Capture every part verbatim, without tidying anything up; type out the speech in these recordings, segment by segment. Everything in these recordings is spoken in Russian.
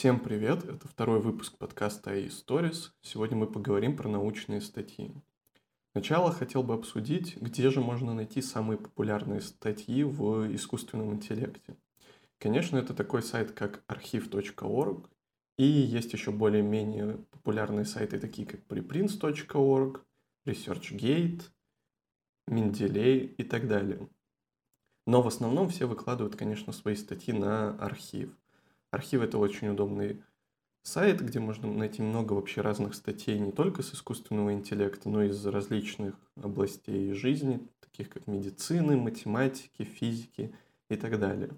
Всем привет! Это второй выпуск подкаста ай и Stories. Сегодня мы поговорим про научные статьи. Сначала хотел бы обсудить, где же можно найти самые популярные статьи в искусственном интеллекте. Конечно, это такой сайт, как архив точка орг, и есть еще более-менее популярные сайты, такие как препринтс точка орг, ResearchGate, Mendeley и так далее. Но в основном все выкладывают, конечно, свои статьи на архив. Архив — это очень удобный сайт, где можно найти много вообще разных статей не только с искусственного интеллекта, но и из различных областей жизни, таких как медицины, математики, физики и так далее.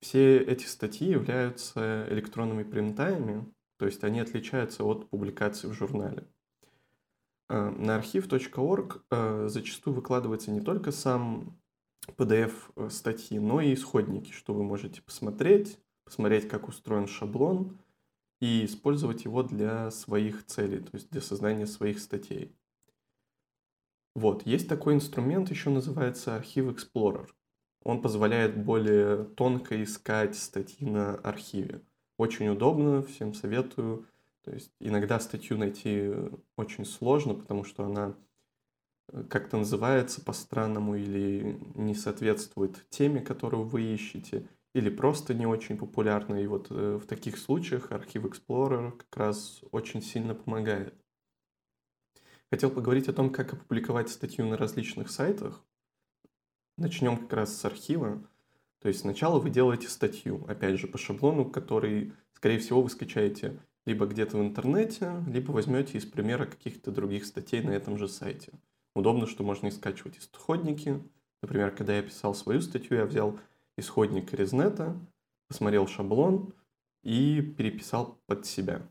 Все эти статьи являются электронными принтами, то есть они отличаются от публикаций в журнале. На архив точка орг зачастую выкладывается не только сам пи ди эф статьи, но и исходники, что вы можете посмотреть, посмотреть, как устроен шаблон, и использовать его для своих целей, то есть для создания своих статей. Вот, есть такой инструмент, еще называется архив Explorer. Он позволяет более тонко искать статьи на архиве. Очень удобно, всем советую. То есть иногда статью найти очень сложно, потому что она как-то называется по-странному или не соответствует теме, которую вы ищете, или просто не очень популярны. И вот в таких случаях архив Explorer как раз очень сильно помогает. Хотел поговорить о том, как опубликовать статью на различных сайтах. Начнем как раз с архива. То есть сначала вы делаете статью, опять же, по шаблону, который, скорее всего, вы скачаете либо где-то в интернете, либо возьмете из примера каких-то других статей на этом же сайте. Удобно, что можно и скачивать исходники. Например, когда я писал свою статью, я взял исходник ResNet, посмотрел шаблон и переписал под себя.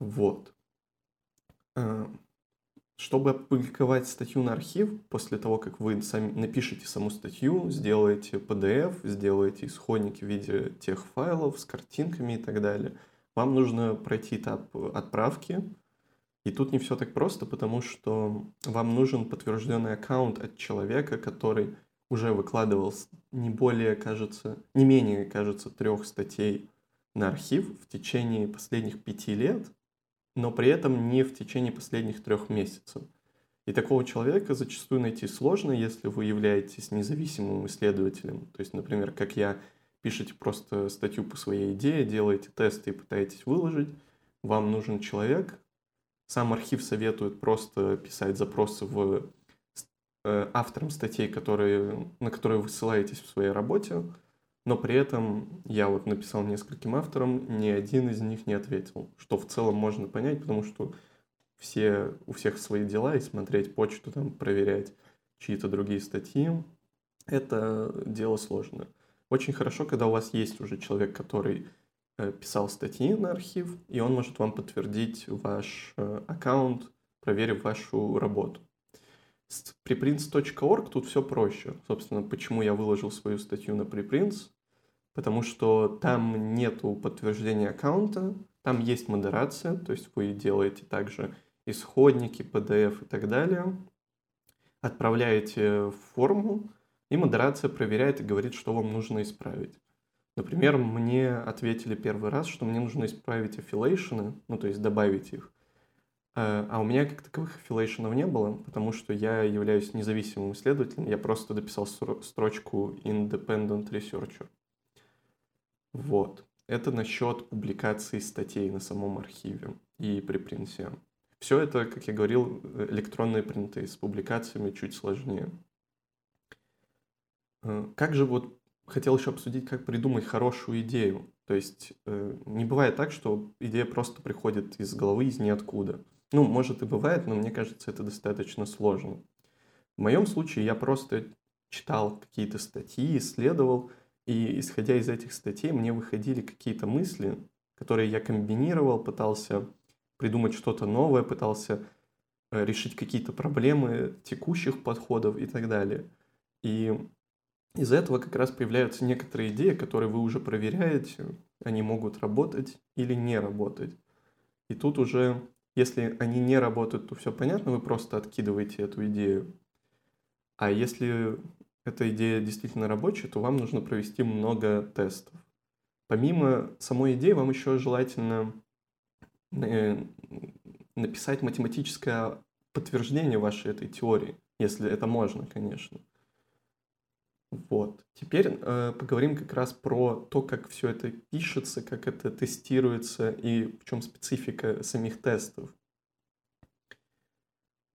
Вот. Чтобы опубликовать статью на архив, после того, как вы сами напишите саму статью, сделаете пи ди эф, сделаете исходники в виде тех файлов с картинками и так далее, вам нужно пройти этап отправки. И тут не все так просто, потому что вам нужен подтвержденный аккаунт от человека, который уже выкладывал не более, кажется, не менее, кажется, трех статей на архив в течение последних пяти лет, но при этом не в течение последних трех месяцев. И такого человека зачастую найти сложно, если вы являетесь независимым исследователем. То есть, например, как я, пишете просто статью по своей идее, делаете тесты и пытаетесь выложить. Вам нужен человек. Сам архив советует просто писать запросы в авторам статей, которые, на которые вы ссылаетесь в своей работе, но при этом я вот написал нескольким авторам, ни один из них не ответил, что в целом можно понять, потому что все, у всех свои дела, и смотреть почту, там, проверять чьи-то другие статьи — это дело сложное. Очень хорошо, когда у вас есть уже человек, который писал статьи на архив, и он может вам подтвердить ваш аккаунт, проверив вашу работу. С preprints точка орг тут все проще. Собственно, почему я выложил свою статью на preprints? Потому что там нету подтверждения аккаунта, там есть модерация, то есть вы делаете также исходники, пи ди эф и так далее, отправляете в форму, и модерация проверяет и говорит, что вам нужно исправить. Например, мне ответили первый раз, что мне нужно исправить аффилейшены, ну то есть добавить их. А у меня как таковых аффилейшенов не было, потому что я являюсь независимым исследователем, я просто дописал строчку Independent Researcher. Вот. Это насчет публикации статей на самом архиве и припринте. Все это, как я говорил, электронные принты, с публикациями чуть сложнее. Как же вот хотел еще обсудить, как придумать хорошую идею. То есть не бывает так, что идея просто приходит из головы, из ниоткуда. Ну, может и бывает, но мне кажется, это достаточно сложно. В моем случае я просто читал какие-то статьи, исследовал, и, исходя из этих статей, мне выходили какие-то мысли, которые я комбинировал, пытался придумать что-то новое, пытался решить какие-то проблемы текущих подходов и так далее. И из-за этого как раз появляются некоторые идеи, которые вы уже проверяете, они могут работать или не работать. И тут уже... Если они не работают, то все понятно, вы просто откидываете эту идею. А если эта идея действительно рабочая, то вам нужно провести много тестов. Помимо самой идеи, вам еще желательно написать математическое подтверждение вашей этой теории, если это можно, конечно. Вот. Теперь э, поговорим как раз про то, как все это пишется, как это тестируется и в чем специфика самих тестов.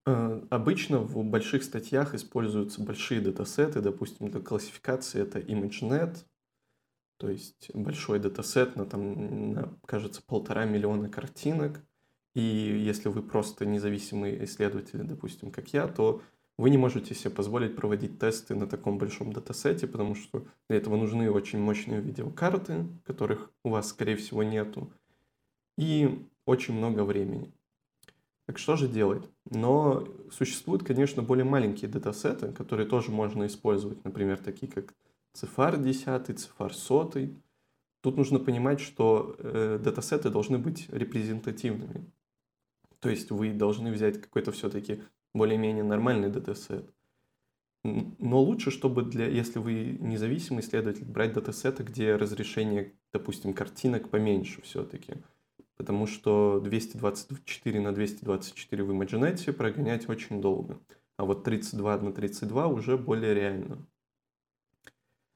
Э, обычно в больших статьях используются большие датасеты, допустим, для классификации это ImageNet, то есть большой датасет на, там, на, кажется, полтора миллиона картинок. И если вы просто независимый исследователь, допустим, как я, то вы не можете себе позволить проводить тесты на таком большом датасете, потому что для этого нужны очень мощные видеокарты, которых у вас, скорее всего, нету, и очень много времени. Так что же делать? Но существуют, конечно, более маленькие датасеты, которые тоже можно использовать, например, такие как цифар десять, цифар сто. Тут нужно понимать, что э, датасеты должны быть репрезентативными. То есть вы должны взять какой-то все-таки более-менее нормальный датасет. Но лучше, чтобы для, если вы независимый исследователь, брать датасеты, где разрешение, допустим, картинок поменьше все-таки. Потому что двести двадцать четыре на двести двадцать четыре в ImageNet прогонять очень долго. А вот тридцать два на тридцать два уже более реально.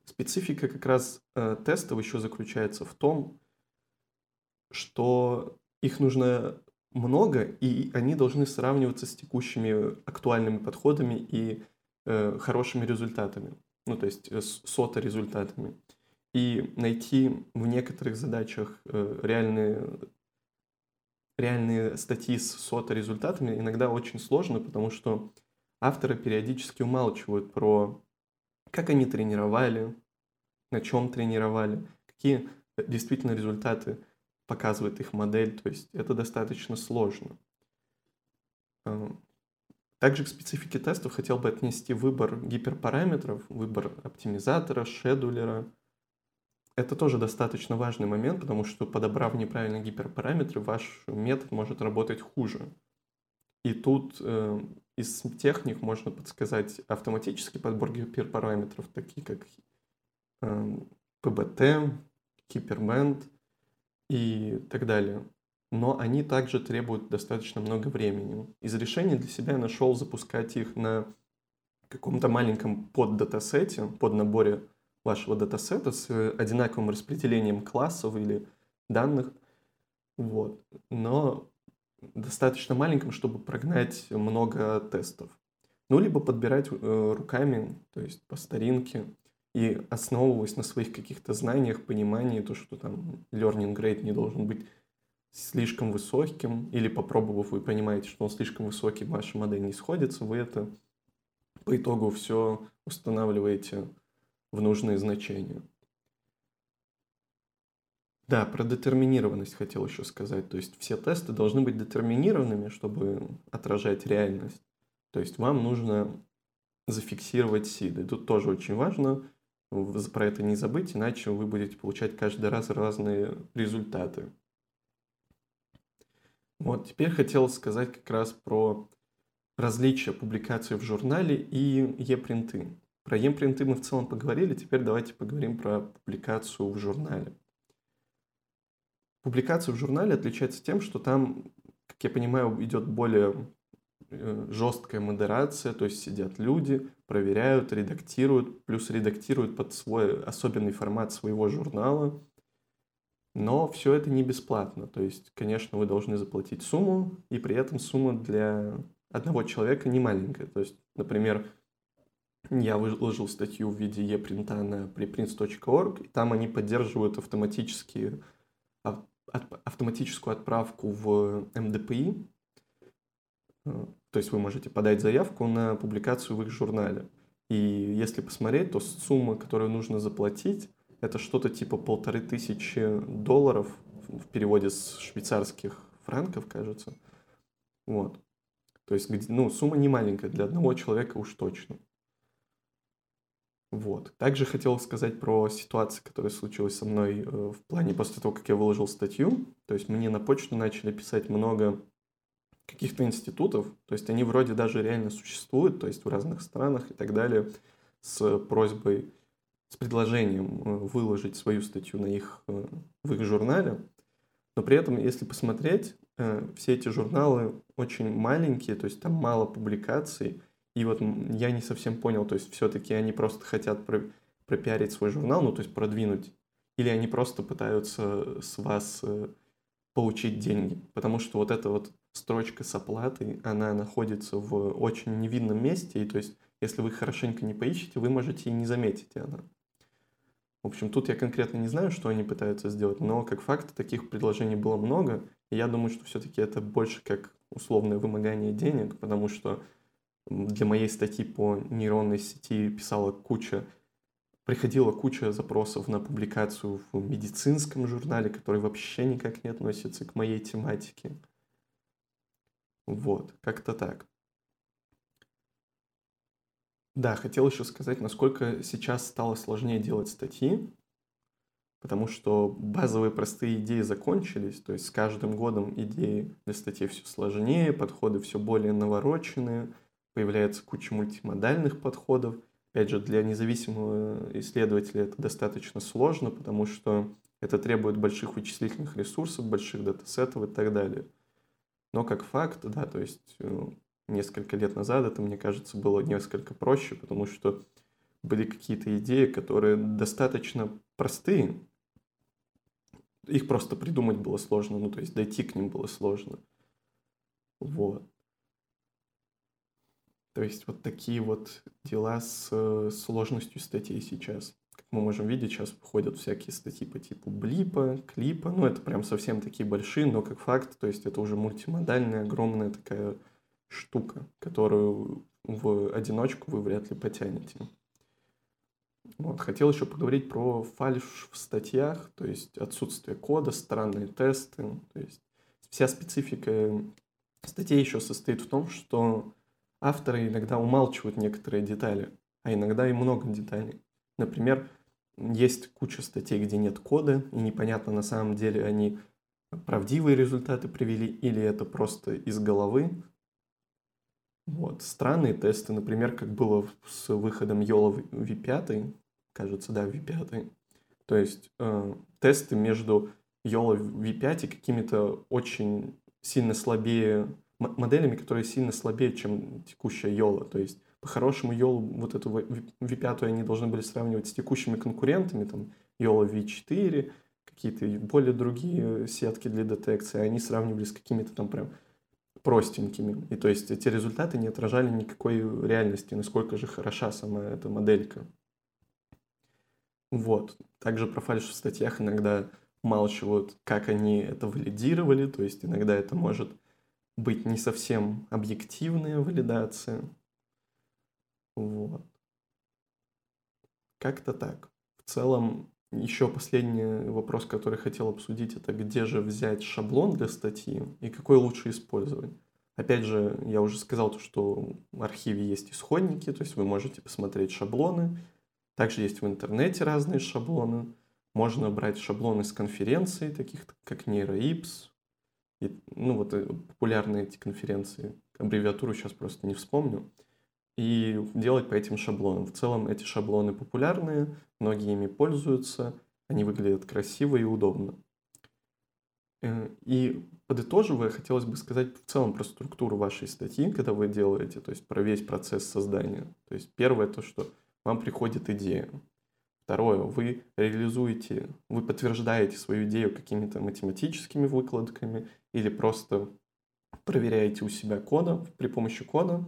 Специфика как раз э, тестов еще заключается в том, что их нужно много, и они должны сравниваться с текущими актуальными подходами и э, хорошими результатами, ну то есть с соторезультатами. И найти в некоторых задачах э, реальные, реальные статьи с соторезультатами иногда очень сложно, потому что авторы периодически умалчивают про как они тренировали, на чем тренировали, какие действительно результаты показывает их модель, то есть это достаточно сложно. Также к специфике тестов хотел бы отнести выбор гиперпараметров, выбор оптимизатора, шедулера. Это тоже достаточно важный момент, потому что, подобрав неправильно гиперпараметры, ваш метод может работать хуже. И тут э, из техник можно подсказать автоматический подбор гиперпараметров, такие как э, пэ бэ тэ, Hyperband и так далее. Но они также требуют достаточно много времени. Из решений для себя я нашел запускать их на каком-то маленьком поддатасете, поднаборе вашего датасета с одинаковым распределением классов или данных. Вот. Но достаточно маленьким, чтобы прогнать много тестов. Ну, либо подбирать э, руками, то есть по старинке, и основываясь на своих каких-то знаниях, понимании, то, что там learning grade не должен быть слишком высоким, или попробовав, вы понимаете, что он слишком высокий, ваша модель не сходится, вы это по итогу все устанавливаете в нужные значения. Да, про детерминированность хотел еще сказать. То есть все тесты должны быть детерминированными, чтобы отражать реальность. То есть вам нужно зафиксировать сиды. Тут тоже очень важно про это не забыть, иначе вы будете получать каждый раз разные результаты. Вот, теперь хотел сказать как раз про различия публикаций в журнале и e-принты. Про e-принты мы в целом поговорили, теперь давайте поговорим про публикацию в журнале. Публикация в журнале отличается тем, что там, как я понимаю, идет более жесткая модерация, то есть сидят люди, проверяют, редактируют, плюс редактируют под свой особенный формат своего журнала. Но все это не бесплатно, то есть, конечно, вы должны заплатить сумму, и при этом сумма для одного человека не маленькая. То есть, например, я выложил статью в виде e-принта на препринтс точка орг, и там они поддерживают автоматические автоматическую отправку в эм дэ пэ и, то есть вы можете подать заявку на публикацию в их журнале. И если посмотреть, то сумма, которую нужно заплатить, это что-то типа полторы тысячи долларов в переводе с швейцарских франков, кажется. Вот. То есть, ну, сумма не маленькая для одного человека уж точно. Вот. Также хотел сказать про ситуацию, которая случилась со мной в плане после того, как я выложил статью. То есть мне на почту начали писать много каких-то институтов, то есть они вроде даже реально существуют, то есть в разных странах и так далее, с просьбой с предложением выложить свою статью на их, в их журнале. Но при этом, если посмотреть, все эти журналы очень маленькие, то есть там мало публикаций. И вот я не совсем понял, то есть все-таки они просто хотят пропиарить свой журнал, ну то есть продвинуть. Или они просто пытаются с вас получить деньги. Потому что вот эта вот строчка с оплатой, она находится в очень невидном месте. И то есть если вы хорошенько не поищете, вы можете и не заметить она. В общем, тут я конкретно не знаю, что они пытаются сделать, но как факт таких предложений было много. И я думаю, что все-таки это больше как условное вымогание денег, потому что для моей статьи по нейронной сети писала куча, приходила куча запросов на публикацию в медицинском журнале, который вообще никак не относится к моей тематике. Вот, как-то так. Да, хотел еще сказать, насколько сейчас стало сложнее делать статьи, потому что базовые простые идеи закончились, то есть с каждым годом идеи для статей все сложнее, подходы все более навороченные, появляется куча мультимодальных подходов. Опять же, для независимого исследователя это достаточно сложно, потому что это требует больших вычислительных ресурсов, больших датасетов и так далее. Но как факт, да, то есть... Несколько лет назад это, мне кажется, было несколько проще, потому что были какие-то идеи, которые достаточно простые. Их просто придумать было сложно, ну, то есть дойти к ним было сложно. Вот. То есть вот такие вот дела с сложностью статей сейчас. Как мы можем видеть, сейчас выходят всякие статьи по типу Блипа, Клипа. Ну, это прям совсем такие большие, но как факт, то есть это уже мультимодальная, огромная такая... штука, которую в одиночку вы вряд ли потянете. Вот. Хотел еще поговорить про фальшь в статьях, то есть отсутствие кода, странные тесты. То есть вся специфика статей еще состоит в том, что авторы иногда умалчивают некоторые детали, а иногда и много деталей. Например, есть куча статей, где нет кода, и непонятно, на самом деле они правдивые результаты привели или это просто из головы. Вот. Странные тесты, например, как было с выходом YOLO ви пять, кажется, да, ви пять. То есть э, тесты между YOLO ви пять и какими-то очень сильно слабее, м- моделями, которые сильно слабее, чем текущая YOLO. То есть по-хорошему YOLO, вот эту ви пять они должны были сравнивать с текущими конкурентами, там YOLO ви четыре, какие-то более другие сетки для детекции, они сравнивали с какими-то там прям... простенькими. И то есть эти результаты не отражали никакой реальности, насколько же хороша сама эта моделька. Вот. Также про фальшь в статьях иногда умалчивают, как они это валидировали, то есть иногда это может быть не совсем объективная валидация. Вот. Как-то так. В целом, еще последний вопрос, который хотел обсудить, это где же взять шаблон для статьи и какой лучше использовать. Опять же, я уже сказал, то, что в архиве есть исходники, то есть вы можете посмотреть шаблоны. Также есть в интернете разные шаблоны. Можно брать шаблоны с конференций, таких как нейроипс. И, ну вот популярные эти конференции, аббревиатуру сейчас просто не вспомню. И делать по этим шаблонам. В целом эти шаблоны популярные, многие ими пользуются, они выглядят красиво и удобно. И подытоживая, хотелось бы сказать в целом про структуру вашей статьи, когда вы делаете, то есть про весь процесс создания. То есть первое, то что вам приходит идея. Второе, вы реализуете, вы подтверждаете свою идею какими-то математическими выкладками или просто проверяете у себя кодом, при помощи кода.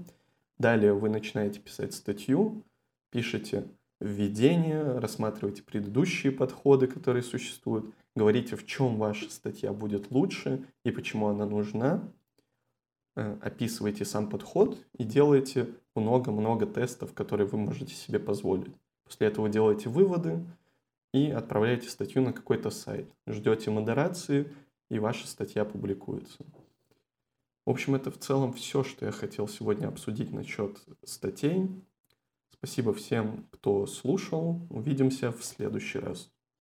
Далее вы начинаете писать статью, пишете введение, рассматриваете предыдущие подходы, которые существуют, говорите, в чем ваша статья будет лучше и почему она нужна, описываете сам подход и делаете много-много тестов, которые вы можете себе позволить. После этого делаете выводы и отправляете статью на какой-то сайт. Ждете модерации, и ваша статья публикуется. В общем, это в целом все, что я хотел сегодня обсудить насчет статей. Спасибо всем, кто слушал. Увидимся в следующий раз.